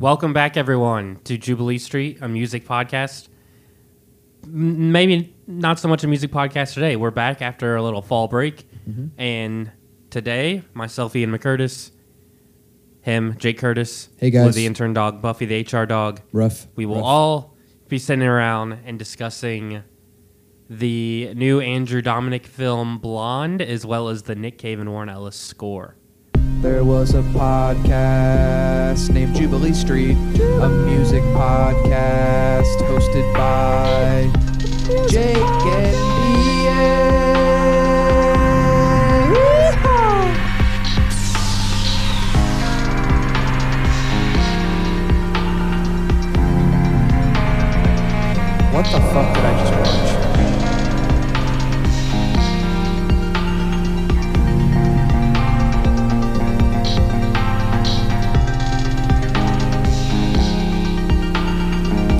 Welcome back, everyone, to Jubilee Street, a music podcast. Maybe not so much a music podcast today. We're back after a little fall break. Mm-hmm. And today, myself, Ian McCurtis, him, Jake Curtis, hey guys, the intern dog, Buffy, the HR dog, we will all be sitting around and discussing the new Andrew Dominik film Blonde, as well as the Nick Cave and Warren Ellis score. There was a podcast named Jubilee Street, a music podcast hosted by Jake and Ian. What the fuck did I just watch?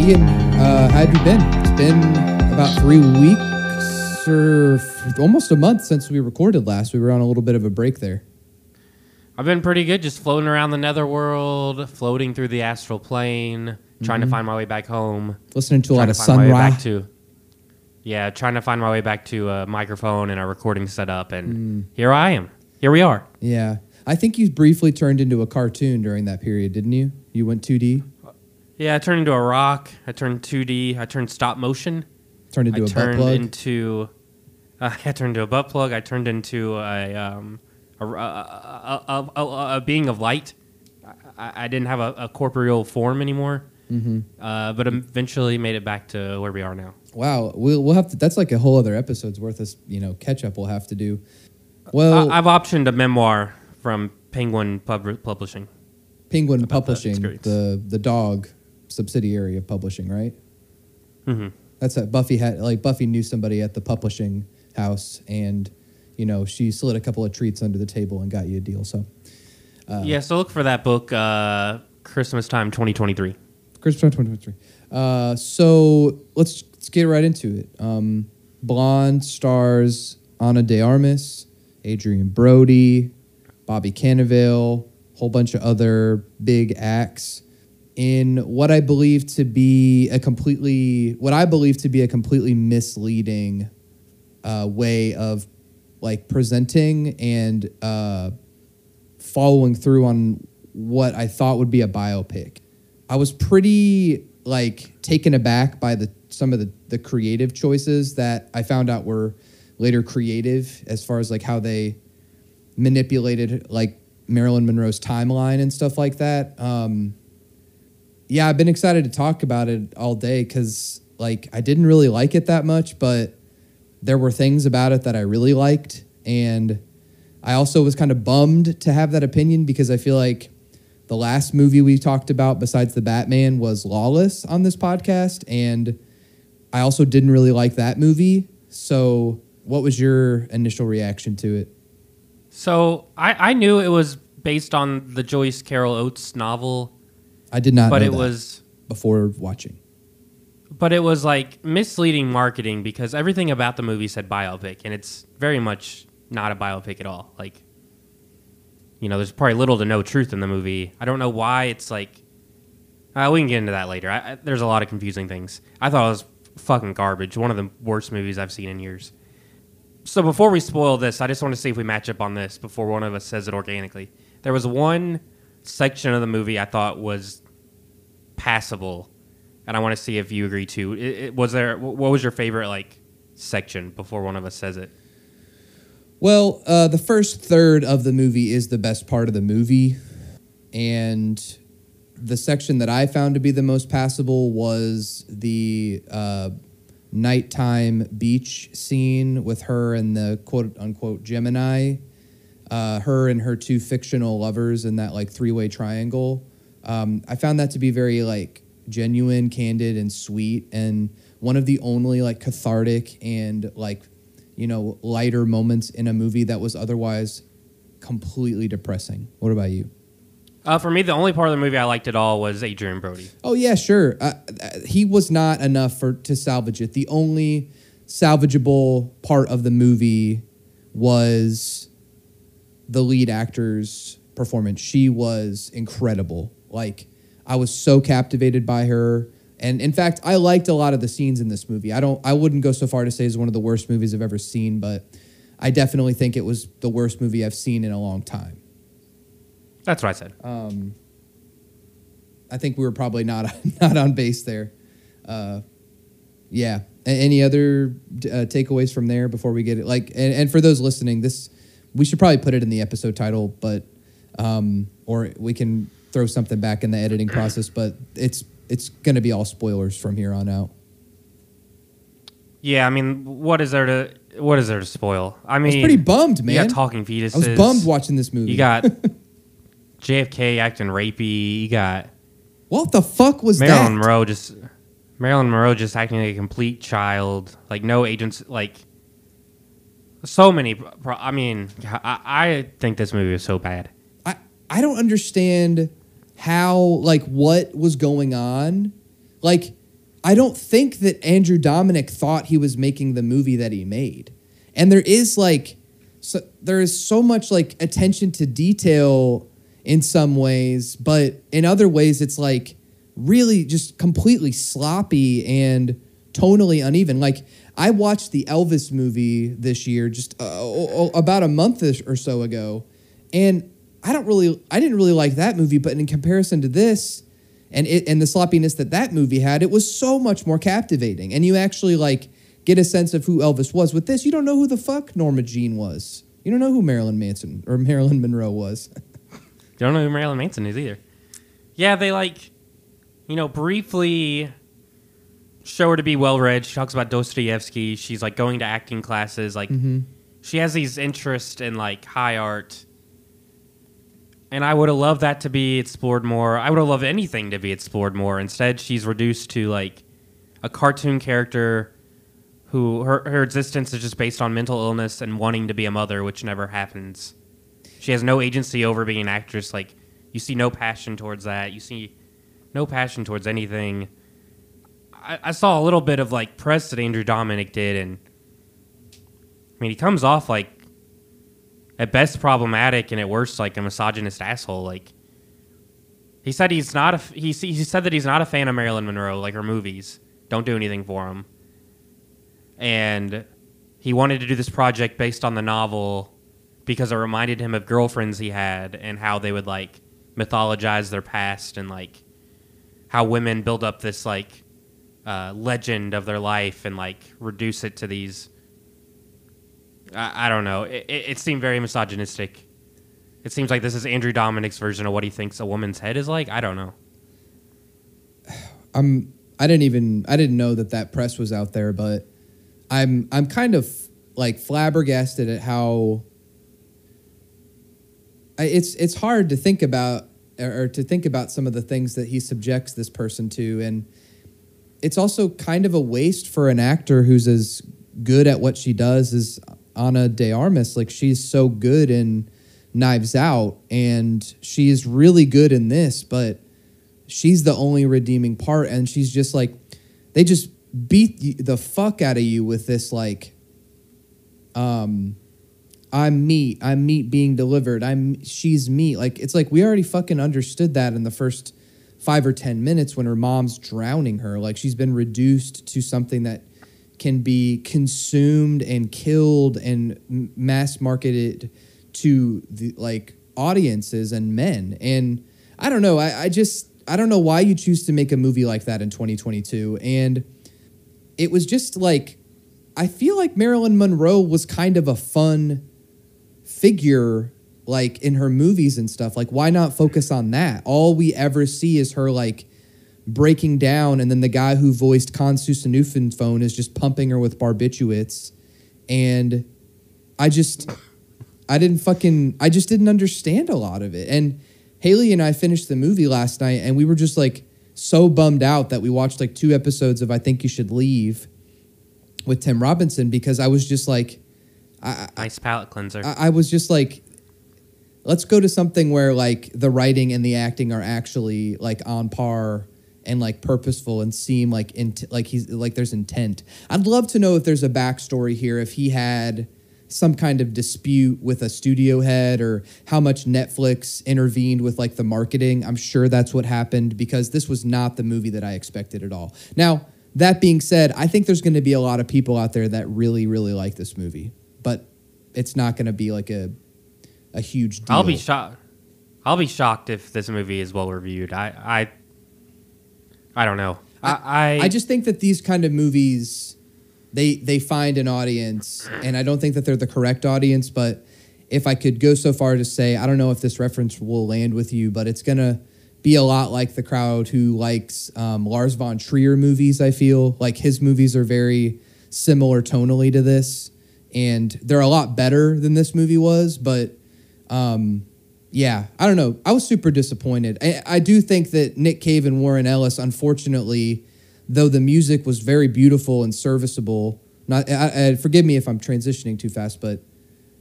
Ian, how have you been? It's been about 3 weeks or almost a month since we recorded last. We were on a little bit of a break there. I've been pretty good, just floating around the netherworld, floating through the astral plane, trying to find my way back home. Listening to a lot of sunrise. Yeah, trying to find my way back to a microphone and a recording setup, and here I am. Here we are. Yeah. I think you briefly turned into a cartoon during that period, didn't you? You went 2D? Yeah, I turned into a rock. I turned 2D. I turned stop motion. I turned into a butt plug. I turned into a being of light. I didn't have a corporeal form anymore. Mm-hmm. But eventually made it back to where we are now. Wow, we'll have to. That's like a whole other episode's worth of catch up. We'll have to do. Well, I've optioned a memoir from Penguin Publishing. Penguin Publishing, the dog subsidiary of publishing, right? Mm-hmm. That's what Buffy had. Like Buffy knew somebody at the publishing house, and she slid a couple of treats under the table and got you a deal. So so look for that book, Christmas time 2023. Christmas time 2023. So let's get right into it. Blonde stars Ana de Armas, Adrian Brody, Bobby Cannavale, whole bunch of other big acts in what I believe to be a completely misleading way of like presenting and following through on what I thought would be a biopic. I was pretty like taken aback by some of the creative choices that I found out were later creative as far as like how they manipulated like Marilyn Monroe's timeline and stuff like that. Yeah, I've been excited to talk about it all day because like I didn't really like it that much, but there were things about it that I really liked, and I also was kind of bummed to have that opinion because I feel like the last movie we talked about besides The Batman was Lawless on this podcast, and I also didn't really like that movie. So what was your initial reaction to it? So I knew it was based on the Joyce Carol Oates novel. I did not know that before watching. But it was like misleading marketing because everything about the movie said biopic, and it's very much not a biopic at all. Like, there's probably little to no truth in the movie. I don't know why it's like... we can get into that later. There's a lot of confusing things. I thought it was fucking garbage. One of the worst movies I've seen in years. So before we spoil this, I just want to see if we match up on this before one of us says it organically. There was one section of the movie I thought was passable, and I want to see if you agree too. What was your favorite like section before one of us says it? Well, the first third of the movie is the best part of the movie, and the section that I found to be the most passable was the... nighttime beach scene with her and the quote-unquote Gemini, her and her two fictional lovers in that, like, three-way triangle. I found that to be very, like, genuine, candid, and sweet, and one of the only, like, cathartic and, like, lighter moments in a movie that was otherwise completely depressing. What about you? For me, the only part of the movie I liked at all was Adrian Brody. Oh, yeah, sure. He was not enough to salvage it. The only salvageable part of the movie was the lead actor's performance. She was incredible. Like, I was so captivated by her. And in fact, I liked a lot of the scenes in this movie. I wouldn't go so far to say it's one of the worst movies I've ever seen, but I definitely think it was the worst movie I've seen in a long time. That's what I said. I think we were probably not on base there. Yeah. Any other takeaways from there before we get it? Like, and for those listening, this we should probably put it in the episode title, but or we can throw something back in the editing process. But it's going to be all spoilers from here on out. Yeah, I mean, what is there to spoil? I mean, I was pretty bummed, man. You got talking fetuses. I was bummed watching this movie. You got JFK acting rapey. You got what the fuck was Marilyn Monroe just acting like a complete child, like no agency, like so many. I mean, I think this movie was so bad. I don't understand how, like, what was going on. Like, I don't think that Andrew Dominik thought he was making the movie that he made. And there is, like, so, there is so much, like, attention to detail in some ways, but in other ways it's, like, really just completely sloppy and tonally uneven. Like, I watched the Elvis movie this year just about a month or so ago, and I didn't really like that movie, but in comparison to this and the sloppiness that movie had, it was so much more captivating. And you actually, like, get a sense of who Elvis was. With this, you don't know who the fuck Norma Jean was. You don't know who Marilyn Manson or Marilyn Monroe was. You don't know who Marilyn Manson is either. Yeah, they, like, you know, briefly show her to be well-read. She talks about Dostoevsky. She's, like, going to acting classes. Like, she has these interests in, like, high art. And I would have loved that to be explored more. I would have loved anything to be explored more. Instead, she's reduced to, like, a cartoon character who her existence is just based on mental illness and wanting to be a mother, which never happens. She has no agency over being an actress. Like, you see no passion towards that. You see no passion towards anything. I saw a little bit of, like, press that Andrew Dominik did, and I mean, he comes off like, at best problematic and at worst like a misogynist asshole. Like, he said he said that he's not a fan of Marilyn Monroe, like her movies don't do anything for him, and he wanted to do this project based on the novel because it reminded him of girlfriends he had and how they would, like, mythologize their past and, like, how women build up this, like, legend of their life and, like, reduce it to these. I don't know. It seemed very misogynistic. It seems like this is Andrew Dominik's version of what he thinks a woman's head is like. I don't know. I didn't know that press was out there, but I'm kind of, like, flabbergasted at how. It's hard to think about some of the things that he subjects this person to, and it's also kind of a waste for an actor who's as good at what she does is Ana de Armas. Like, she's so good in Knives Out, and she's really good in this, but she's the only redeeming part, and she's just, like, they just beat the fuck out of you with this, like, I'm meat being delivered, she's meat. Like, it's like we already fucking understood that in the first 5 or 10 minutes when her mom's drowning her. Like, she's been reduced to something that can be consumed and killed and mass marketed to the, like, audiences and men. And I don't know. I don't know why you choose to make a movie like that in 2022. And it was just, like, I feel like Marilyn Monroe was kind of a fun figure, like, in her movies and stuff. Like, why not focus on that? All we ever see is her, like, breaking down, and then the guy who voiced Constantine Phone is just pumping her with barbiturates. And I just didn't understand a lot of it. And Haley and I finished the movie last night, and we were just, like, so bummed out that we watched, like, 2 episodes of I Think You Should Leave with Tim Robinson, because I was just like, nice palate cleanser. I was just like, let's go to something where, like, the writing and the acting are actually, like, on par and, like, purposeful and seem like there's intent. I'd love to know if there's a backstory here, if he had some kind of dispute with a studio head or how much Netflix intervened with like the marketing. I'm sure that's what happened, because this was not the movie that I expected at all. Now, that being said, I think there's going to be a lot of people out there that really, really like this movie, but it's not going to be like a huge deal. I'll be shocked if this movie is well reviewed. I don't know. I just think that these kind of movies, they find an audience, and I don't think that they're the correct audience, but if I could go so far to say, I don't know if this reference will land with you, but it's going to be a lot like the crowd who likes Lars von Trier movies, I feel. Like his movies are very similar tonally to this, and they're a lot better than this movie was, but yeah, I don't know. I was super disappointed. I do think that Nick Cave and Warren Ellis, unfortunately, though the music was very beautiful and serviceable, forgive me if I'm transitioning too fast, but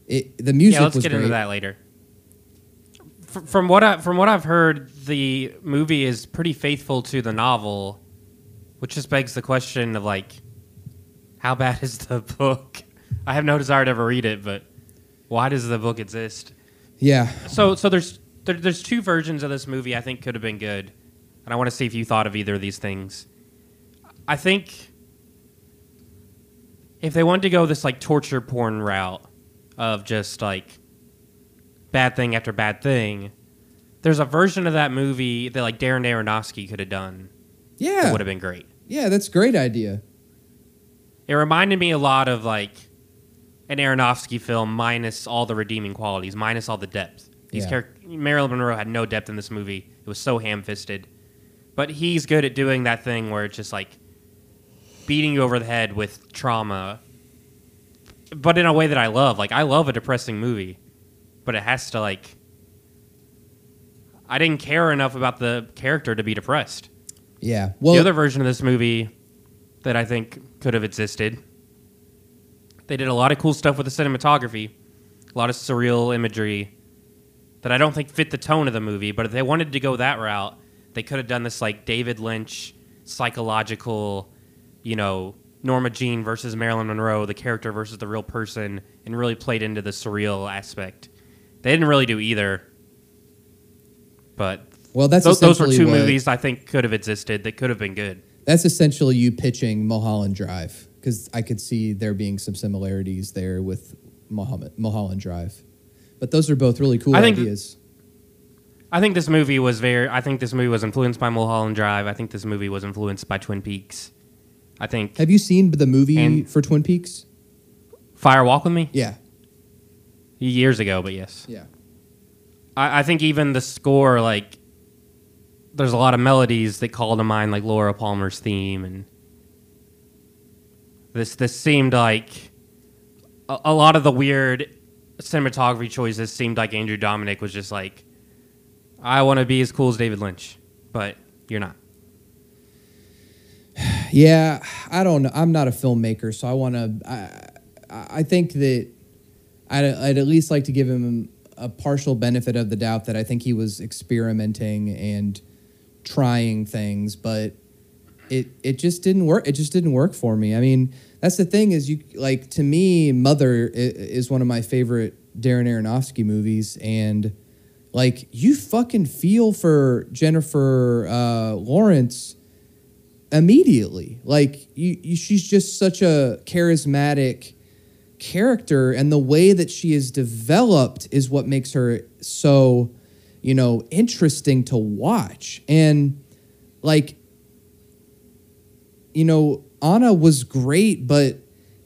the music was great. Yeah, let's get into that later. From what I've heard, the movie is pretty faithful to the novel, which just begs the question of, like, how bad is the book? I have no desire to ever read it, but why does the book exist? Yeah. So there's two versions of this movie I think could have been good, and I want to see if you thought of either of these things. I think if they wanted to go this like torture porn route of just like bad thing after bad thing, there's a version of that movie that like Darren Aronofsky could have done. Yeah. That would have been great. Yeah, that's a great idea. It reminded me a lot of like an Aronofsky film minus all the redeeming qualities, minus all the depth. Marilyn Monroe had no depth in this movie. It was so ham-fisted. But he's good at doing that thing where it's just like beating you over the head with trauma, but in a way that I love. Like, I love a depressing movie, but it has to, like... I didn't care enough about the character to be depressed. Yeah. Well, the other version of this movie that I think could have existed... They did a lot of cool stuff with the cinematography, a lot of surreal imagery that I don't think fit the tone of the movie, but if they wanted to go that route, they could have done this like David Lynch psychological, you know, Norma Jean versus Marilyn Monroe, the character versus the real person, and really played into the surreal aspect. They didn't really do either. But well, that's those were two movies I think could have existed that could have been good. That's essentially you pitching Mulholland Drive. Because I could see there being some similarities there with Mulholland Drive. But those are both really cool ideas. I think this movie was influenced by Mulholland Drive. I think this movie was influenced by Twin Peaks. I think... Have you seen the movie for Twin Peaks? Fire Walk with Me? Yeah. Years ago, but yes. Yeah. I think even the score, like... There's a lot of melodies that call to mind, like Laura Palmer's theme and... This seemed like a lot of the weird cinematography choices seemed like Andrew Dominik was just like, I want to be as cool as David Lynch, but you're not. Yeah, I don't know. I'm not a filmmaker, so I want to... I think that I'd at least like to give him a partial benefit of the doubt that I think he was experimenting and trying things, but... It just didn't work. It just didn't work for me. I mean, that's the thing is you like to me, Mother is one of my favorite Darren Aronofsky movies, and like you fucking feel for Jennifer Lawrence immediately. Like she's just such a charismatic character, and the way that she is developed is what makes her so, you know, interesting to watch. And like, you know, Anna was great, but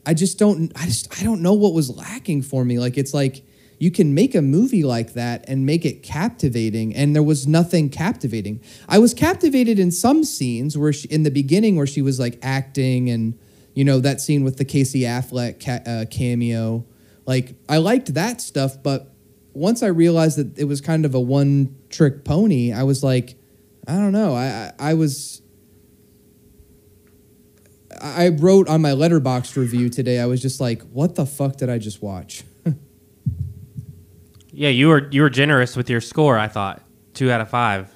I don't know what was lacking for me. Like, it's like you can make a movie like that and make it captivating, and there was nothing captivating. I was captivated in some scenes where she, in the beginning where she was like acting, and you know that scene with the Casey Affleck cameo. Like, I liked that stuff, but once I realized that it was kind of a one-trick pony, I was like, I don't know. I wrote on my Letterboxd review today, I was just like, what the fuck did I just watch? Yeah, you were generous with your score, I thought. 2 out of 5.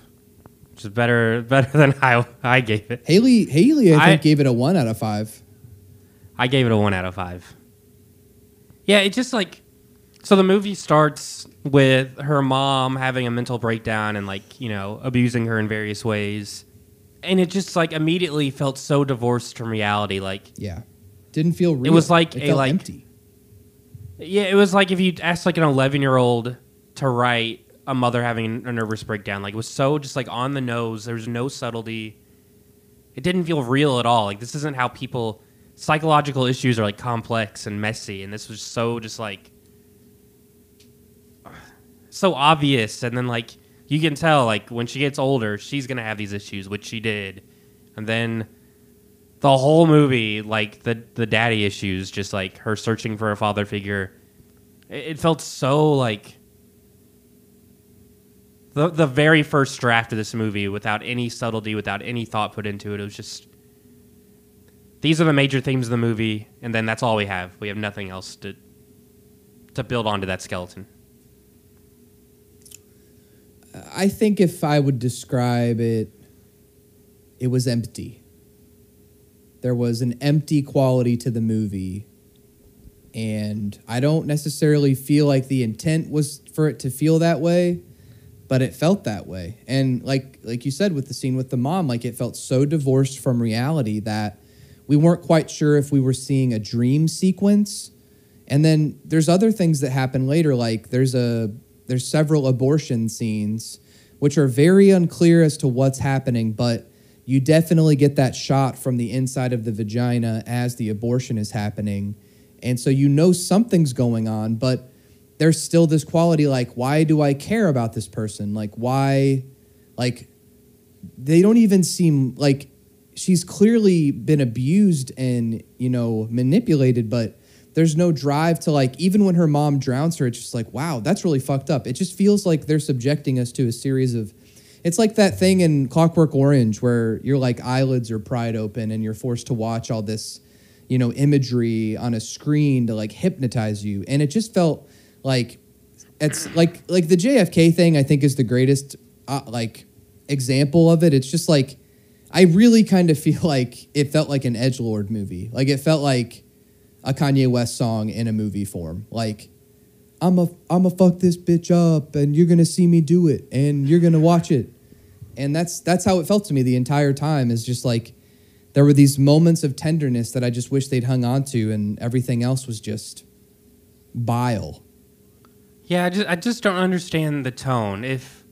Which is better than I gave it. Haley, I think, gave it a 1 out of 5. I gave it a 1 out of 5. Yeah, it just like... So the movie starts with her mom having a mental breakdown and, like, you know, abusing her in various ways. And it just, like, immediately felt so divorced from reality. Like, yeah. Didn't feel real. It was like it felt empty. Yeah, it was like if you asked, like, an 11-year-old to write a mother having a nervous breakdown. Like, it was so just, like, on the nose. There was no subtlety. It didn't feel real at all. Like, this isn't how people... Psychological issues are, like, complex and messy, and this was so just, like, so obvious. And then, like, you can tell, like, when she gets older, she's going to have these issues, which she did. And then the whole movie, like, the daddy issues, just, like, her searching for a father figure, it felt so, like, the very first draft of this movie, without any subtlety, without any thought put into it, it was just... These are the major themes of the movie, and then that's all we have. We have nothing else to build onto that skeleton. I think if I would describe it, it was empty. There was an empty quality to the movie, and I don't necessarily feel like the intent was for it to feel that way, but it felt that way. And like you said with the scene with the mom, like, it felt so divorced from reality that we weren't quite sure if we were seeing a dream sequence. And then there's other things that happen later, like there's several abortion scenes, which are very unclear as to what's happening, but you definitely get that shot from the inside of the vagina as the abortion is happening. And so you know something's going on, but there's still this quality, like, why do I care about this person? Like, why? Like, they don't even seem like... She's clearly been abused and, you know, manipulated, but there's no drive to, like, even when her mom drowns her, it's just like, wow, that's really fucked up. It just feels like they're subjecting us to a series of... It's like that thing in Clockwork Orange where your, like, eyelids are pried open and you're forced to watch all this, you know, imagery on a screen to, like, hypnotize you. And it just felt like... It's like the JFK thing, I think, is the greatest, like, example of it. It's just like... I really kind of feel like it felt like an edgelord movie. Like, it felt like a Kanye West song in a movie form. Like, I'm a fuck this bitch up, and you're going to see me do it, and you're going to watch it. And that's how it felt to me the entire time, is just like there were these moments of tenderness that I just wish they'd hung on to, and everything else was just bile. Yeah, I just don't understand the tone. If...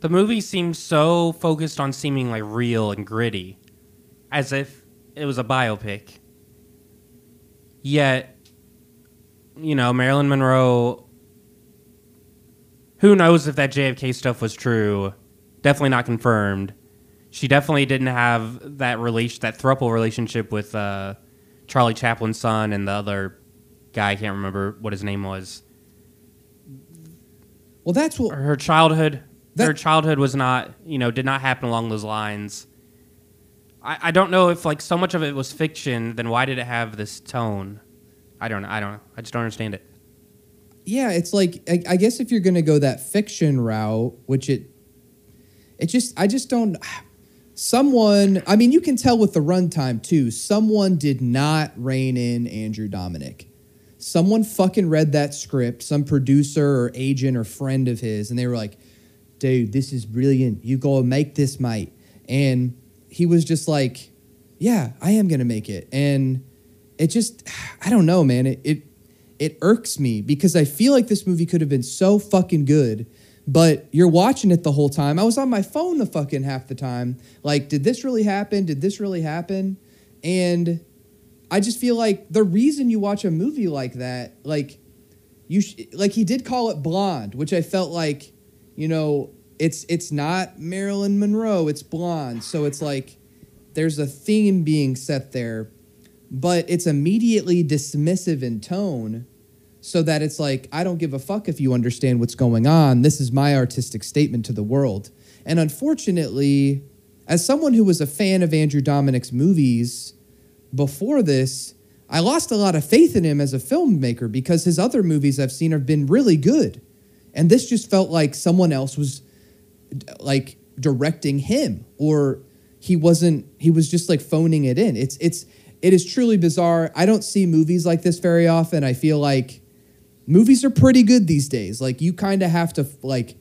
The movie seems so focused on seeming, like, real and gritty, as if it was a biopic. Yet, you know, Marilyn Monroe, who knows if that JFK stuff was true, definitely not confirmed. She definitely didn't have that throuple relationship with Charlie Chaplin's son and the other guy, I can't remember what his name was. Well, that's what... Her childhood... Their childhood was not, you know, did not happen along those lines. I don't know if, like, so much of it was fiction, then why did it have this tone? I don't know. I just don't understand it. Yeah, it's like, I guess if you're going to go that fiction route, which I just don't, someone, I mean, you can tell with the runtime too, someone did not rein in Andrew Dominik. Someone fucking read that script, some producer or agent or friend of his, and they were like, dude, this is brilliant. You go make this, mate. And he was just like, yeah, I am going to make it. And it just, I don't know, man. It irks me because I feel like this movie could have been so fucking good, but you're watching it the whole time. I was on my phone the fucking half the time. Like, did this really happen? Did this really happen? And I just feel like the reason you watch a movie like that, like, like he did call it Blonde, which I felt like, you know, it's not Marilyn Monroe, it's Blonde. So it's like there's a theme being set there, but it's immediately dismissive in tone so that it's like, I don't give a fuck if you understand what's going on. This is my artistic statement to the world. And unfortunately, as someone who was a fan of Andrew Dominik's movies before this, I lost a lot of faith in him as a filmmaker because his other movies I've seen have been really good. And this just felt like someone else was, like, directing him, or he was just, like, phoning it in. It's It is truly bizarre. I don't see movies like this very often. I feel like movies are pretty good these days. Like, you kind of have to, like,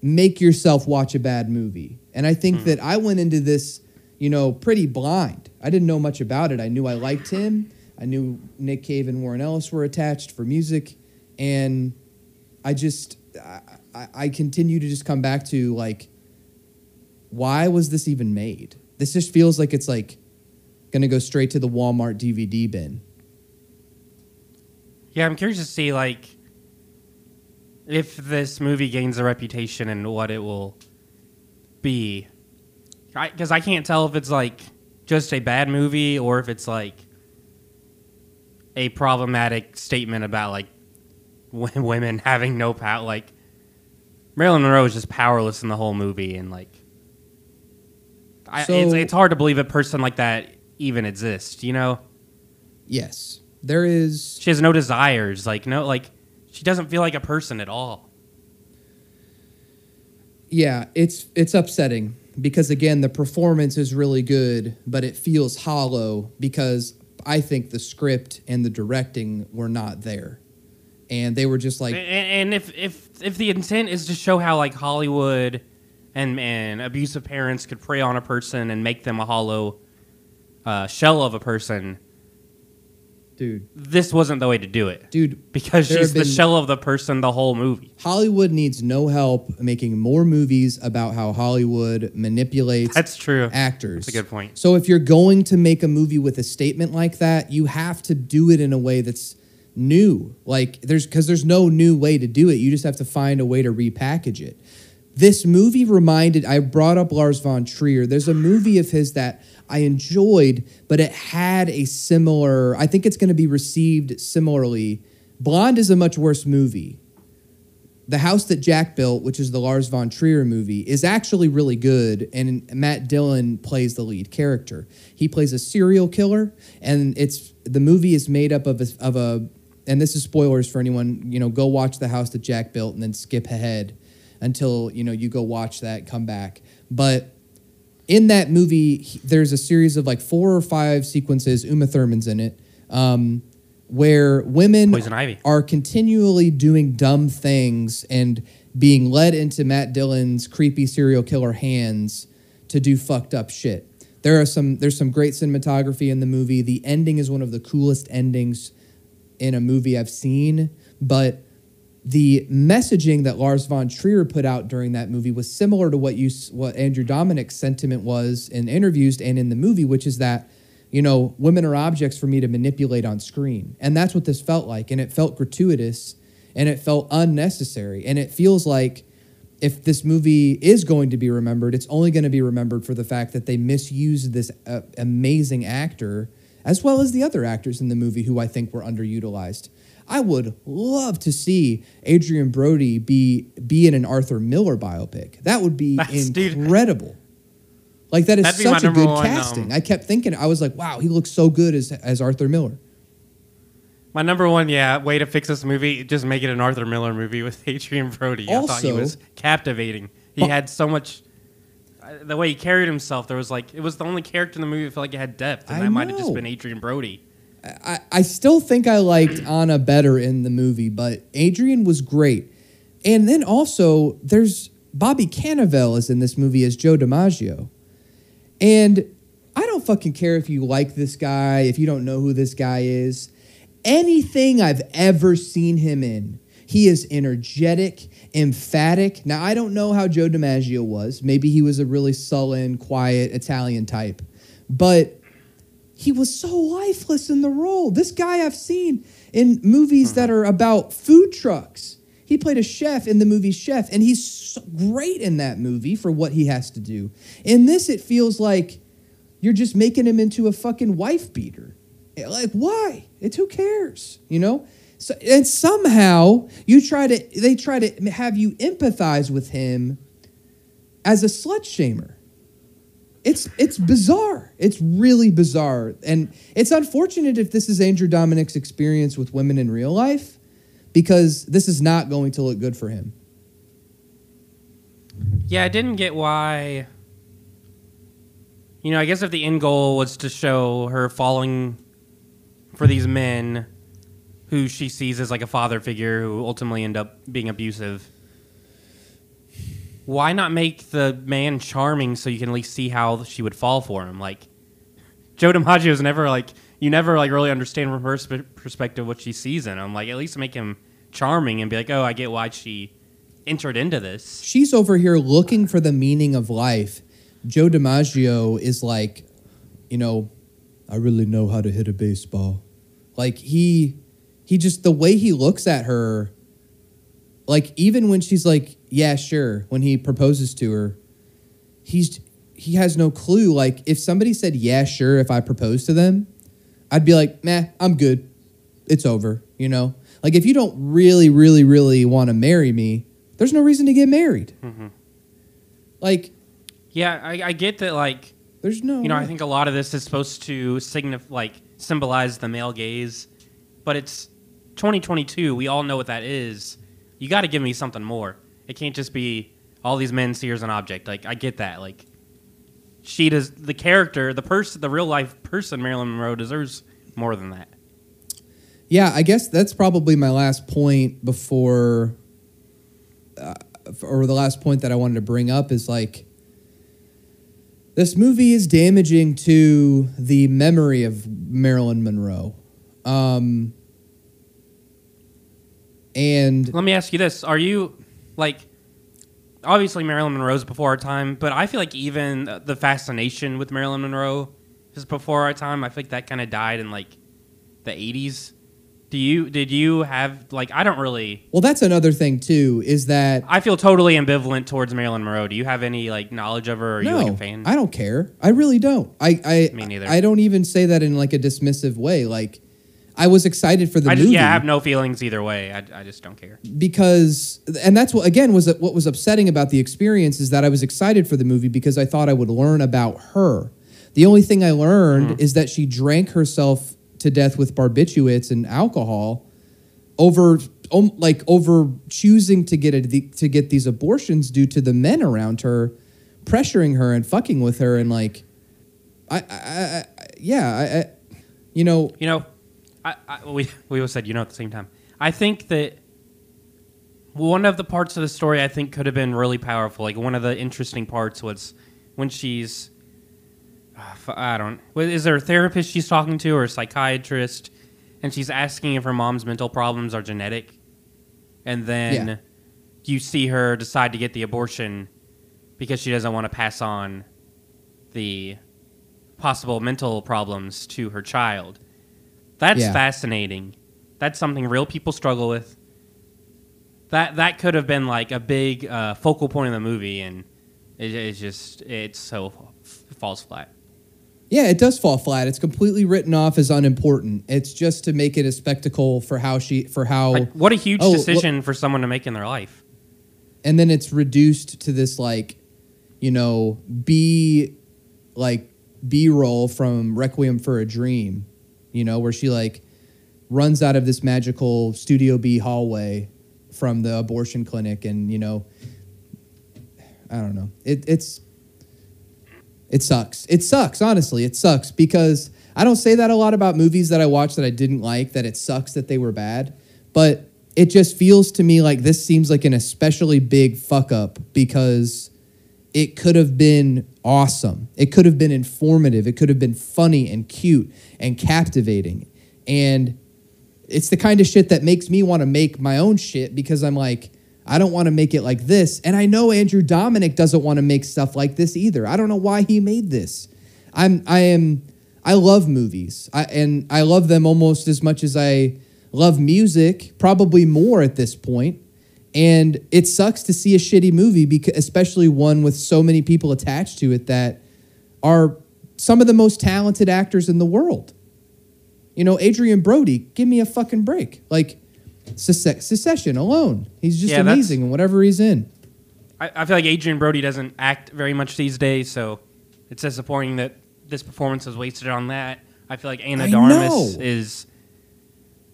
make yourself watch a bad movie. And I think that I went into this, you know, pretty blind. I didn't know much about it. I knew I liked him. I knew Nick Cave and Warren Ellis were attached for music. And I just, I continue to just come back to, like, why was this even made? This just feels like it's, like, going to go straight to the Walmart DVD bin. Yeah, I'm curious to see, like, if this movie gains a reputation and what it will be. Because I can't tell if it's, like, just a bad movie or if it's, like, a problematic statement about, like, women having no power. Like, Marilyn Monroe is just powerless in the whole movie, and, like, it's hard to believe a person like that even exists, you know? Yes. There is... She has no desires. Like, no, like, she doesn't feel like a person at all. Yeah, it's upsetting because, again, the performance is really good, but it feels hollow because I think the script and the directing were not there. And they were just like... And if the intent is to show how, like, Hollywood... And abusive parents could prey on a person and make them a hollow shell of a person. Dude. This wasn't the way to do it. Dude. Because she's the shell of the person the whole movie. Hollywood needs no help making more movies about how Hollywood manipulates actors. That's true. That's a good point. So if you're going to make a movie with a statement like that, you have to do it in a way that's new. Like, there's no new way to do it. You just have to find a way to repackage it. This movie reminded... I brought up Lars von Trier. There's a movie of his that I enjoyed, but it had a similar... I think it's going to be received similarly. Blonde is a much worse movie. The House That Jack Built, which is the Lars von Trier movie, is actually really good, and Matt Dillon plays the lead character. He plays a serial killer, and the movie is made up of a... And this is spoilers for anyone. You know, go watch The House That Jack Built and then skip ahead until, you know, you go watch that, come back. But in that movie, there's a series of like 4 or 5 sequences, Uma Thurman's in it, where women are continually doing dumb things and being led into Matt Dillon's creepy serial killer hands to do fucked up shit. There's some great cinematography in the movie. The ending is one of the coolest endings in a movie I've seen, but the messaging that Lars von Trier put out during that movie was similar to what Andrew Dominik's sentiment was in interviews and in the movie, which is that, you know, women are objects for me to manipulate on screen. And that's what this felt like. And it felt gratuitous and it felt unnecessary. And it feels like if this movie is going to be remembered, it's only going to be remembered for the fact that they misused this amazing actor, as well as the other actors in the movie who I think were underutilized. I would love to see Adrian Brody be in an Arthur Miller biopic. That would be incredible. Like, that is such a good casting. I kept thinking, I was like, wow, he looks so good as Arthur Miller. My number one, way to fix this movie, just make it an Arthur Miller movie with Adrian Brody. Also, I thought he was captivating. He had so much... The way he carried himself, it was the only character in the movie that felt like it had depth, and that might have just been Adrian Brody. I still think I liked Anna better in the movie, but Adrian was great. And then also, there's Bobby Cannavale is in this movie as Joe DiMaggio. And I don't fucking care if you like this guy, if you don't know who this guy is. Anything I've ever seen him in, he is energetic, emphatic. Now, I don't know how Joe DiMaggio was. Maybe he was a really sullen, quiet Italian type. But... he was so lifeless in the role. This guy I've seen in movies that are about food trucks. He played a chef in the movie Chef, and he's so great in that movie for what he has to do. In this, it feels like you're just making him into a fucking wife beater. Like, why? It's who cares, you know? So, and somehow they try to have you empathize with him as a slut shamer. It's bizarre. It's really bizarre. And it's unfortunate if this is Andrew Dominik's experience with women in real life, because this is not going to look good for him. Yeah, I didn't get why... you know, I guess if the end goal was to show her falling for these men who she sees as like a father figure who ultimately end up being abusive, why not make the man charming so you can at least see how she would fall for him? Like, Joe DiMaggio's never like, you never like really understand from her perspective what she sees in him. Like, at least make him charming and be like, oh, I get why she entered into this. She's over here looking for the meaning of life. Joe DiMaggio is like, you know, I really know how to hit a baseball. Like, he just, the way he looks at her, like, even when she's like, yeah, sure, when he proposes to her, he has no clue. Like, if somebody said, yeah, sure, if I proposed to them, I'd be like, meh, I'm good. It's over, you know? Like, if you don't really, really, really want to marry me, there's no reason to get married. Mm-hmm. Like... yeah, I get that, like... there's no... you know, I think a lot of this is supposed to symbolize the male gaze. But it's 2022. We all know what that is. You got to give me something more. It can't just be all these men see her as an object. Like, I get that. Like, she does... the character, the person, the real-life person, Marilyn Monroe, deserves more than that. Yeah, I guess that's probably my last point before... or the last point that I wanted to bring up is, like, this movie is damaging to the memory of Marilyn Monroe. And let me ask you this. Are you, like, obviously Marilyn Monroe's before our time, but I feel like even the fascination with Marilyn Monroe is before our time. I feel like that kind of died in, like, the 80s. Did you have, like, I don't really... well, that's another thing, too, is that... I feel totally ambivalent towards Marilyn Monroe. Do you have any, like, knowledge of her? Or are you, like, a fan? I don't care. I really don't. Me neither. I don't even say that in, like, a dismissive way. Like, I was excited for the movie. Yeah, I have no feelings either way. I just don't care. Because... and that's, what again, was what was upsetting about the experience is that I was excited for the movie because I thought I would learn about her. The only thing I learned is that she drank herself... to death with barbiturates and alcohol over choosing to get these abortions due to the men around her pressuring her and fucking with her. And like, we all said, you know, at the same time, I think that one of the parts of the story I think could have been really powerful. Like, one of the interesting parts was when she's, is there a therapist she's talking to or a psychiatrist? And she's asking if her mom's mental problems are genetic. And then you see her decide to get the abortion because she doesn't want to pass on the possible mental problems to her child. That's fascinating. That's something real people struggle with. That could have been like a big focal point in the movie. And it falls flat. Yeah, it does fall flat. It's completely written off as unimportant. It's just to make it a spectacle for how she... like, what a huge decision for someone to make in their life. And then it's reduced to this, like, you know, B-roll from Requiem for a Dream, you know, where she, like, runs out of this magical Studio B hallway from the abortion clinic and, you know, I don't know. It sucks. It sucks, honestly. It sucks because I don't say that a lot about movies that I watch that I didn't like, that it sucks that they were bad. But it just feels to me like this seems like an especially big fuck up because it could have been awesome. It could have been informative. It could have been funny and cute and captivating. And it's the kind of shit that makes me want to make my own shit because I'm like, I don't want to make it like this. And I know Andrew Dominik doesn't want to make stuff like this either. I don't know why he made this. I love movies. I love them almost as much as I love music, probably more at this point. And it sucks to see a shitty movie, because, especially one with so many people attached to it that are some of the most talented actors in the world. You know, Adrian Brody, give me a fucking break. Like, Succession alone. He's just amazing in whatever he's in. I feel like Adrian Brody doesn't act very much these days, so it's disappointing that this performance was wasted on that. I feel like Ana de Armas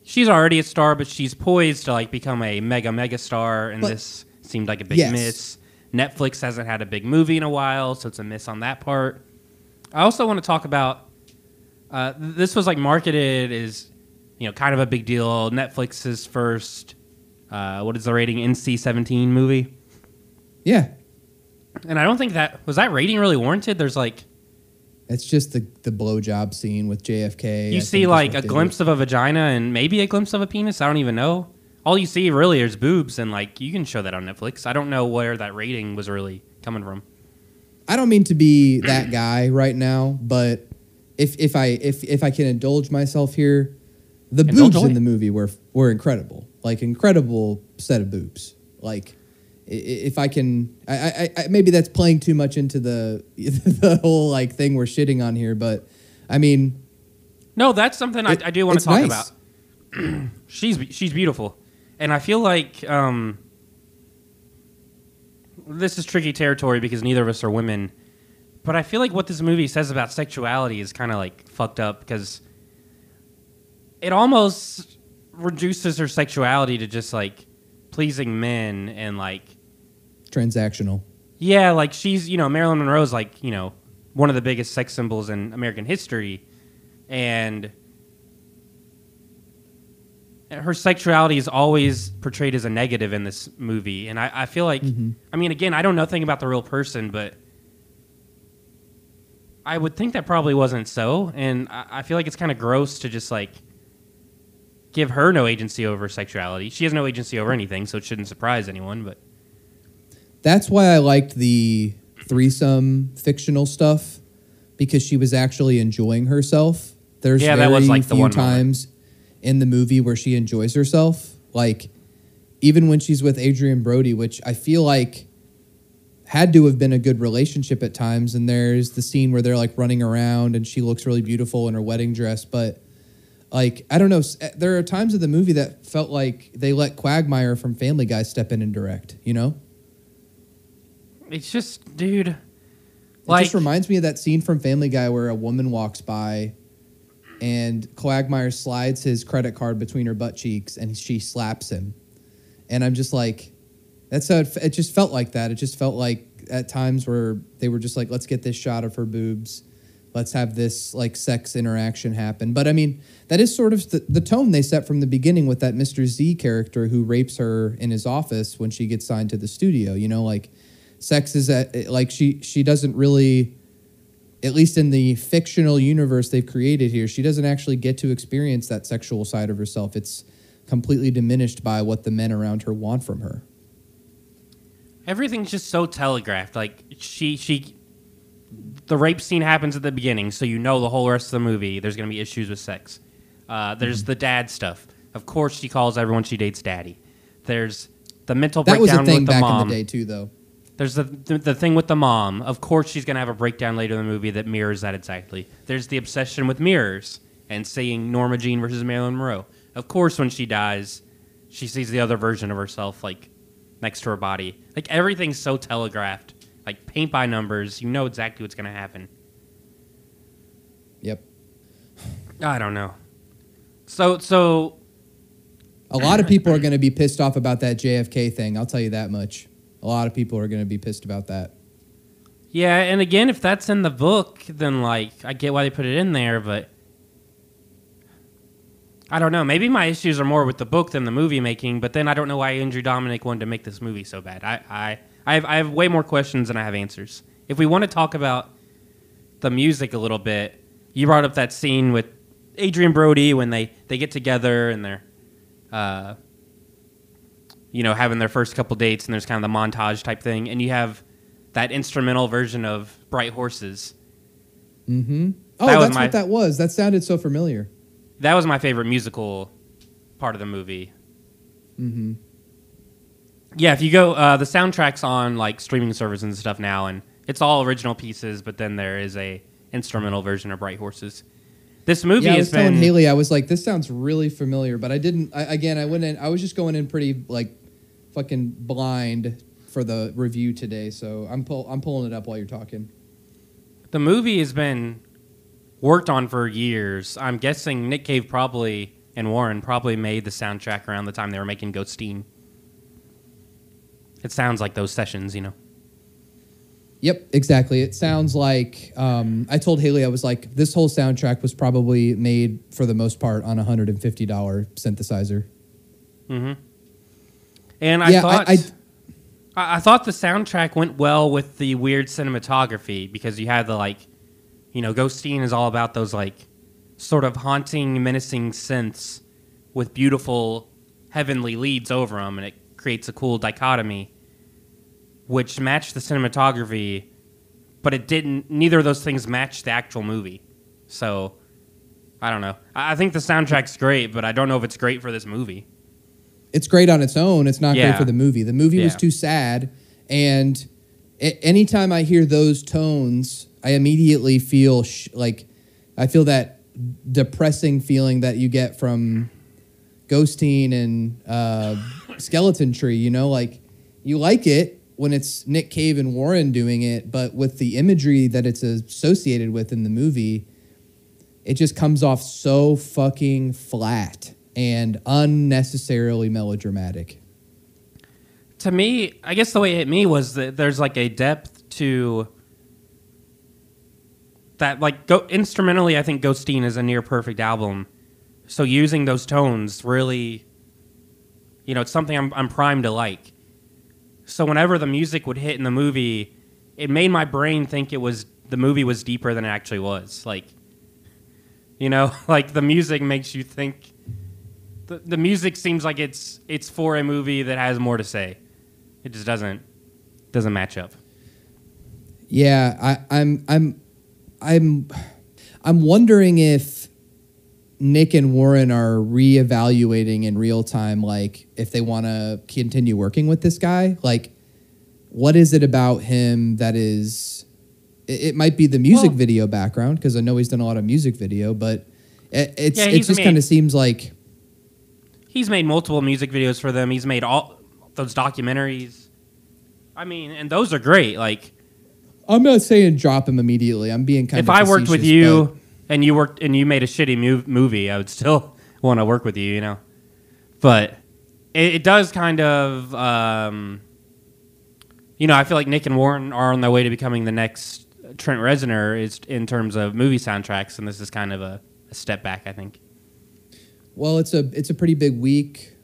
she's already a star, but she's poised to like become a mega star, and this seemed like a big miss. Netflix hasn't had a big movie in a while, so it's a miss on that part. I also want to talk about, this was like marketed as, you know, kind of a big deal. Netflix's first, what is the rating? NC-17 movie. Yeah. And I don't think that, was that rating really warranted? There's like... It's just the blowjob scene with JFK. You see like a glimpse of a vagina and maybe a glimpse of a penis. I don't even know. All you see really is boobs, and like you can show that on Netflix. I don't know where that rating was really coming from. I don't mean to be that guy right now, but if I can indulge myself here, the boobs in the movie were incredible. Like incredible set of boobs. Like if I can, I maybe that's playing too much into the whole like thing we're shitting on here, but I mean, no, that's something I do want to talk about. she's beautiful. And I feel like this is tricky territory because neither of us are women. But I feel like what this movie says about sexuality is kind of like fucked up because it almost reduces her sexuality to just like pleasing men and like... Transactional. Yeah, like she's, you know, Marilyn Monroe's like, you know, one of the biggest sex symbols in American history. And her sexuality is always portrayed as a negative in this movie. And I feel like, I mean, again, I don't know nothing about the real person, but I would think that probably wasn't so. And I feel like it's kind of gross to just like give her no agency over sexuality. She has no agency over anything, so it shouldn't surprise anyone. But that's why I liked the threesome fictional stuff, because she was actually enjoying herself. There's that was like the one times in the movie where she enjoys herself. Like, even when she's with Adrian Brody, which I feel like had to have been a good relationship at times, and there's the scene where they're, like, running around and she looks really beautiful in her wedding dress, but, like, I don't know. There are times in the movie that felt like they let Quagmire from Family Guy step in and direct, you know? It's just, dude. Like, it just reminds me of that scene from Family Guy where a woman walks by and Quagmire slides his credit card between her butt cheeks, and she slaps him. And I'm just like, that's how it just felt like that. It just felt like at times where they were just like, let's get this shot of her boobs. Let's have this like sex interaction happen. But I mean, that is sort of the tone they set from the beginning with that Mr. Z character who rapes her in his office when she gets signed to the studio. You know, like sex is at, like she doesn't really... At least in the fictional universe they've created here, she doesn't actually get to experience that sexual side of herself. It's completely diminished by what the men around her want from her. Everything's just so telegraphed. Like the rape scene happens at the beginning, so you know the whole rest of the movie there's going to be issues with sex. There's the dad stuff. Of course, she calls everyone she dates daddy. There's the mental breakdown with the mom. That was a thing back in the day too, though. There's the thing with the mom. Of course, she's going to have a breakdown later in the movie that mirrors that exactly. There's the obsession with mirrors and seeing Norma Jean versus Marilyn Monroe. Of course, when she dies, she sees the other version of herself, like, next to her body. Like, everything's so telegraphed. Like, paint by numbers. You know exactly what's going to happen. Yep. I don't know. So a lot of people are going to be pissed off about that JFK thing. I'll tell you that much. A lot of people are going to be pissed about that. Yeah, and again, if that's in the book, then, like, I get why they put it in there, but I don't know. Maybe my issues are more with the book than the movie making, but then I don't know why Andrew Dominik wanted to make this movie so bad. I have way more questions than I have answers. If we want to talk about the music a little bit, you brought up that scene with Adrian Brody when they get together and they're... you know, having their first couple dates, and there's kind of the montage type thing, and you have that instrumental version of Bright Horses. Mm-hmm. Oh, that's what that was. That sounded so familiar. That was my favorite musical part of the movie. Mm-hmm. Yeah, if you go, the soundtrack's on, like, streaming services and stuff now, and it's all original pieces, but then there is a instrumental version of Bright Horses. This movie has been... Yeah, I was telling Haley, I was like, this sounds really familiar, but I didn't... I went in... I was just going in pretty, like... fucking blind for the review today, so I'm pulling it up while you're talking. The movie has been worked on for years. I'm guessing Nick Cave probably and Warren probably made the soundtrack around the time they were making Ghosteen. It sounds like those sessions, you know. Yep, exactly. It sounds like, I told Haley, I was like, this whole soundtrack was probably made for the most part on a $150 synthesizer. Mm-hmm. And I thought the soundtrack went well with the weird cinematography, because you had the, like, you know, Ghosteen is all about those, like, sort of haunting, menacing synths with beautiful heavenly leads over them, and it creates a cool dichotomy, which matched the cinematography, but it didn't. Neither of those things matched the actual movie. So, I don't know. I think the soundtrack's great, but I don't know if it's great for this movie. It's great on its own. It's not great for the movie. The movie was too sad, and anytime I hear those tones, I immediately feel I feel that depressing feeling that you get from Ghosteen and Skeleton Tree. You know, like, you like it when it's Nick Cave and Warren doing it, but with the imagery that it's associated with in the movie, it just comes off so fucking flat and unnecessarily melodramatic. To me, I guess the way it hit me was that there's like a depth to that, like, instrumentally, I think Ghosteen is a near perfect album. So using those tones really, you know, it's something I'm primed to like. So whenever the music would hit in the movie, it made my brain think the movie was deeper than it actually was. Like, you know, like, the music makes you think. The music seems like it's for a movie that has more to say. It just doesn't match up. Yeah, I'm wondering if Nick and Warren are reevaluating in real time, like, if they want to continue working with this guy. Like, what is it about him that is... It might be the music video background, because I know he's done a lot of music video, but it just kind of seems like... He's made multiple music videos for them. He's made all those documentaries. I mean, and those are great. Like, I'm not saying drop him immediately. I'm being kind of facetious. If I worked with you... and you worked, and you made a shitty movie, I would still want to work with you, you know. But it does kind of, you know, I feel like Nick and Warren are on their way to becoming the next Trent Reznor is in terms of movie soundtracks, and this is kind of a step back, I think. Well, it's a pretty big week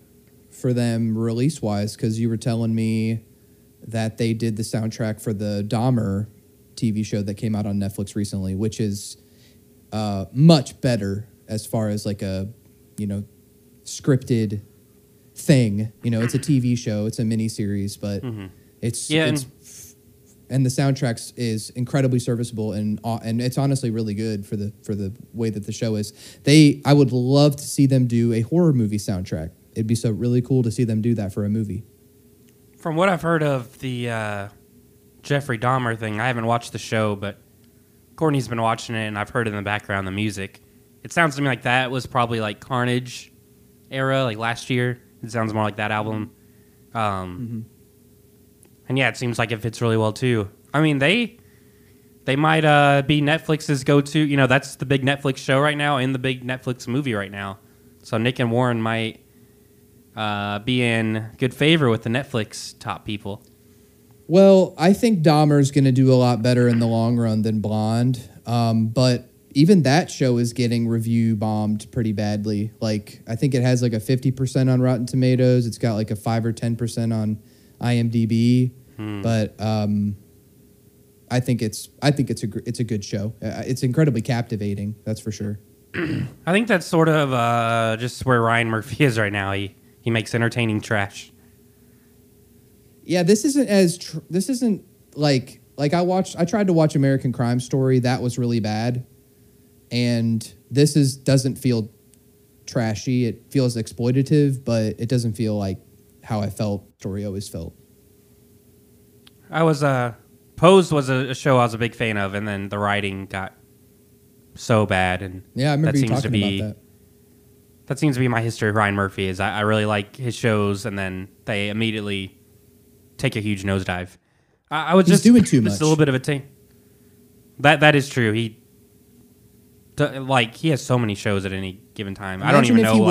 for them release wise, because you were telling me that they did the soundtrack for the Dahmer TV show that came out on Netflix recently, which is. Much better as far as, like, a, you know, scripted thing. You know, it's a TV show, it's a miniseries, but and the soundtrack is incredibly serviceable and it's honestly really good for the way that the show is. I would love to see them do a horror movie soundtrack. It'd be so really cool to see them do that for a movie. From what I've heard of the Jeffrey Dahmer thing, I haven't watched the show, but Courtney's been watching it, and I've heard in the background the music. It sounds to me like that was probably like Carnage era, like last year. It sounds more like that album. And yeah, it seems like it fits really well too. I mean, they might be Netflix's go-to. You know, that's the big Netflix show right now and the big Netflix movie right now. So Nick and Warren might be in good favor with the Netflix top people. Well, I think Dahmer's going to do a lot better in the long run than Blonde. But even that show is getting review bombed pretty badly. Like, I think it has like a 50% on Rotten Tomatoes. It's got like a 5 or 10% on IMDb. But I think it's a good show. It's incredibly captivating, that's for sure. I think that's sort of just where Ryan Murphy is right now. He makes entertaining trash. Yeah, this isn't like I tried to watch American Crime Story. That was really bad. And this doesn't feel trashy. It feels exploitative, but it doesn't feel like how I felt Story always felt. Pose was a show I was a big fan of, and then the writing got so bad, and yeah, I remember you talking about that. That seems to be my history of Ryan Murphy is I really like his shows, and then they immediately take a huge nosedive. I was just doing too much. Just a little bit of a thing. That is true. He has so many shows at any given time. I don't even know. Imagine if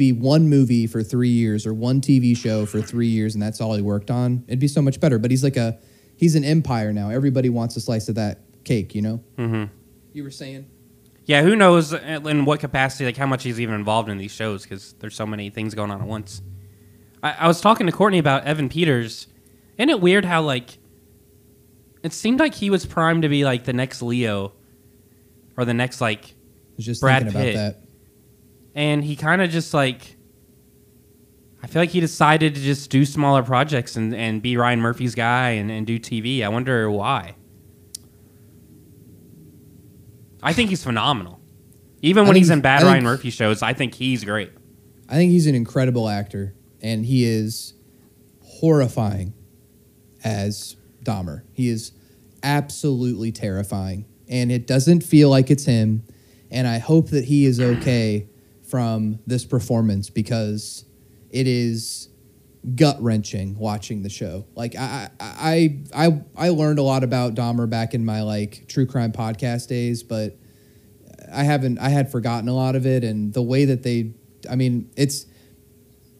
he worked on one movie for 3 years, or one TV show for 3 years, and that's all he worked on. It'd be so much better. But he's like a he's an empire now. Everybody wants a slice of that cake, you know? Mm-hmm. You were saying? Yeah, who knows in what capacity, like how much he's even involved in these shows, because there's so many things going on at once. I was talking to Courtney about Evan Peters. Isn't it weird how, like, it seemed like he was primed to be, like, the next Leo or the next, like, I was just Brad Pitt. About that. And he kind of just, like, I feel like he decided to just do smaller projects and be Ryan Murphy's guy and do TV. I wonder why. I think he's phenomenal. Even when he's in bad Ryan Murphy shows, I think he's great. I think he's an incredible actor, and he is horrifying as Dahmer. He is absolutely terrifying, and it doesn't feel like it's him. And I hope that he is okay from this performance, because it is gut-wrenching watching the show. Like, I learned a lot about Dahmer back in my, like, true crime podcast days, but I had forgotten a lot of it. And the way that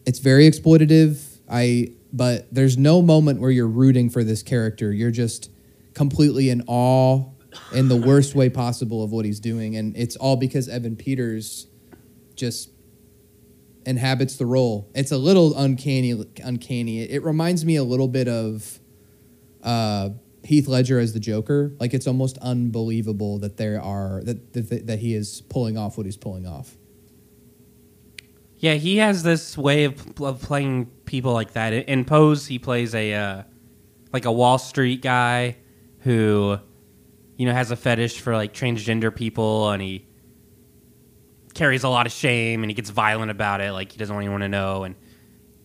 it's very exploitative. But there's no moment where you're rooting for this character. You're just completely in awe in the worst way possible of what he's doing. And it's all because Evan Peters just inhabits the role. It's a little uncanny. It reminds me a little bit of Heath Ledger as the Joker. Like, it's almost unbelievable that that he is pulling off what he's pulling off. Yeah, he has this way of playing people like that. In Pose, he plays a Wall Street guy who, you know, has a fetish for, like, transgender people, and he carries a lot of shame, and he gets violent about it. Like, he doesn't want anyone to know. And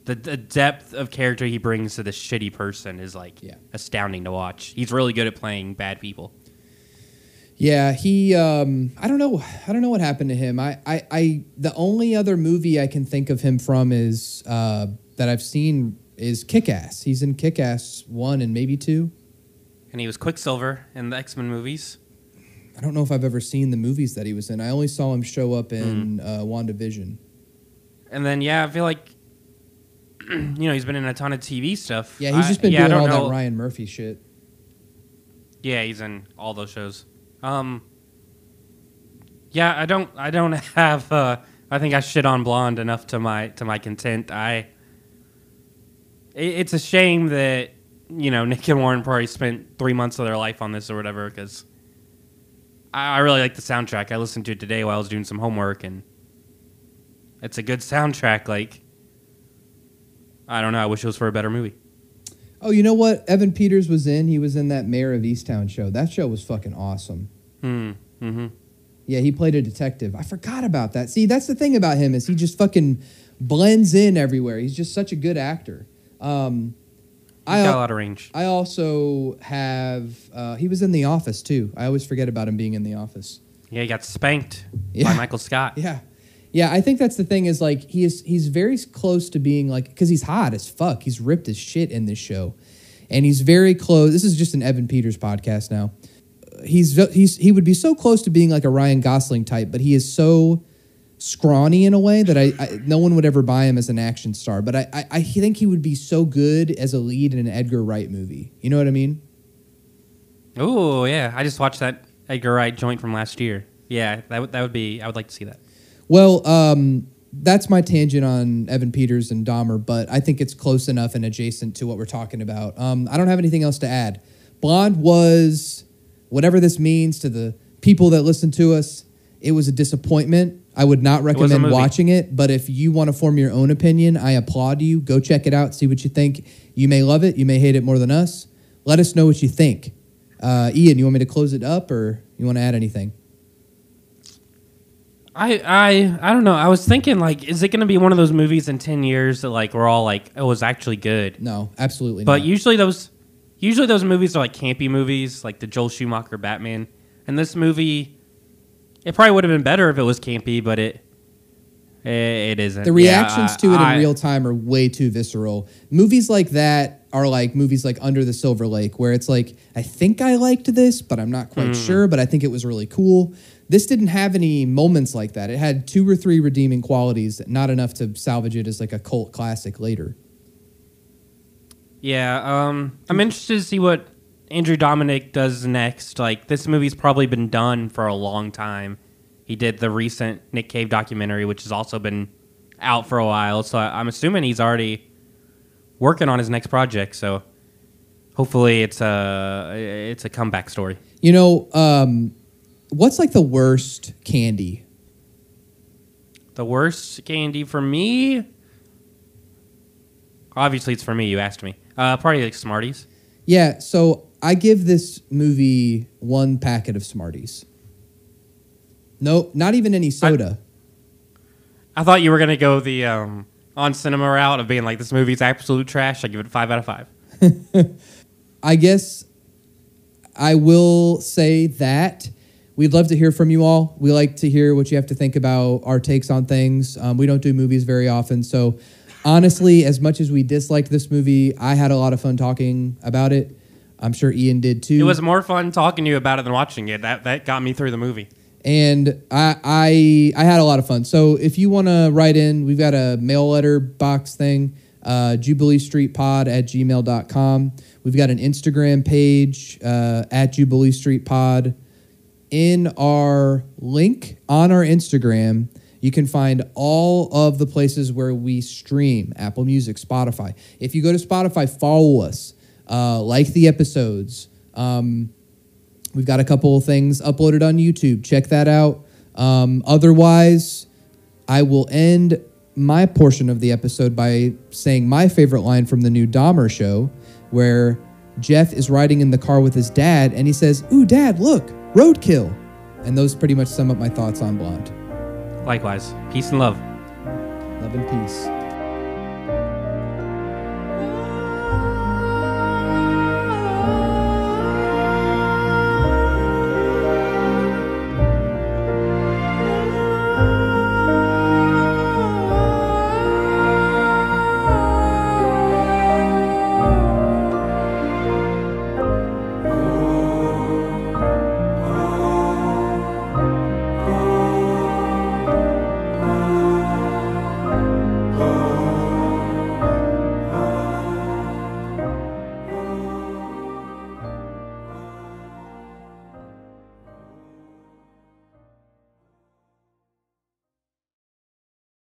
the depth of character he brings to this shitty person is, like, astounding to watch. He's really good at playing bad people. Yeah, he. I don't know what happened to him. The only other movie I can think of him from is that I've seen is Kick-Ass. He's in Kick-Ass 1 and maybe 2. And he was Quicksilver in the X-Men movies. I don't know if I've ever seen the movies that he was in. I only saw him show up in WandaVision. And then, yeah, I feel like, he's been in a ton of TV stuff. Yeah, he's just been doing all that Ryan Murphy shit. Yeah, he's in all those shows. I don't have. I think I shit on Blonde enough to my content. It's a shame that Nick and Warren probably spent 3 months of their life on this or whatever, because I really like the soundtrack. I listened to it today while I was doing some homework, and it's a good soundtrack. Like, I don't know. I wish it was for a better movie. Oh, you know what Evan Peters was in? He was in that Mayor of Easttown show. That show was fucking awesome. Mm-hmm. Yeah, he played a detective. I forgot about that. See, that's the thing about him, is he just fucking blends in everywhere. He's just such a good actor. He's got a lot of range. I also have... he was in The Office, too. I always forget about him being in The Office. Yeah, he got spanked by Michael Scott. Yeah. Yeah, I think that's the thing, is, like, he's very close to being, like... Because he's hot as fuck. He's ripped as shit in this show. And he's very close... This is just an Evan Peters podcast now. He would be so close to being, like, a Ryan Gosling type, but he is so scrawny in a way that I no one would ever buy him as an action star. But I think he would be so good as a lead in an Edgar Wright movie. You know what I mean? Oh, yeah. I just watched that Edgar Wright joint from last year. Yeah, that would be... I would like to see that. Well, that's my tangent on Evan Peters and Dahmer, but I think it's close enough and adjacent to what we're talking about. I don't have anything else to add. Blonde was, whatever this means to the people that listen to us, it was a disappointment. I would not recommend watching it, but if you want to form your own opinion, I applaud you. Go check it out, see what you think. You may love it, you may hate it more than us. Let us know what you think. Ian, you want me to close it up, or you want to add anything? I don't know. I was thinking, like, is it going to be one of those movies in 10 years that, like, we're all like, oh, it was actually good? No, absolutely not. But usually those movies are, like, campy movies, like the Joel Schumacher Batman. And this movie, it probably would have been better if it was campy, but it isn't. The reactions to it in real time are way too visceral. Movies like that are like movies like Under the Silver Lake, where it's like, I think I liked this, but I'm not quite sure, but I think it was really cool. This didn't have any moments like that. It had 2 or 3 redeeming qualities, not enough to salvage it as, like, a cult classic later. Yeah, I'm interested to see what Andrew Dominik does next, like, this movie's probably been done for a long time. He did the recent Nick Cave documentary, which has also been out for a while, so I'm assuming he's already working on his next project, so hopefully it's a comeback story. You know, what's like the worst candy? The worst candy for me? Obviously, it's for me. You asked me. Probably like Smarties. Yeah, so I give this movie one packet of Smarties. No, not even any soda. I thought you were going to go the on cinema route of being like, this movie's absolute trash. I give it 5 out of 5. I guess I will say that. We'd love to hear from you all. We like to hear what you have to think about our takes on things. We don't do movies very often. So honestly, as much as we disliked this movie, I had a lot of fun talking about it. I'm sure Ian did too. It was more fun talking to you about it than watching it. That got me through the movie. And I had a lot of fun. So if you want to write in, we've got a mail letter box thing, JubileeStreetPod@gmail.com. We've got an Instagram page at JubileeStreetPod. In our link on our Instagram, you can find all of the places where we stream, Apple Music, Spotify. If you go to Spotify, follow us, like the episodes. We've got a couple of things uploaded on YouTube. Check that out. Otherwise, I will end my portion of the episode by saying my favorite line from the new Dahmer show, where Jeff is riding in the car with his dad, and he says, "Ooh, Dad, look, roadkill." And those pretty much sum up my thoughts on Blonde. Likewise. Peace and love. Love and peace.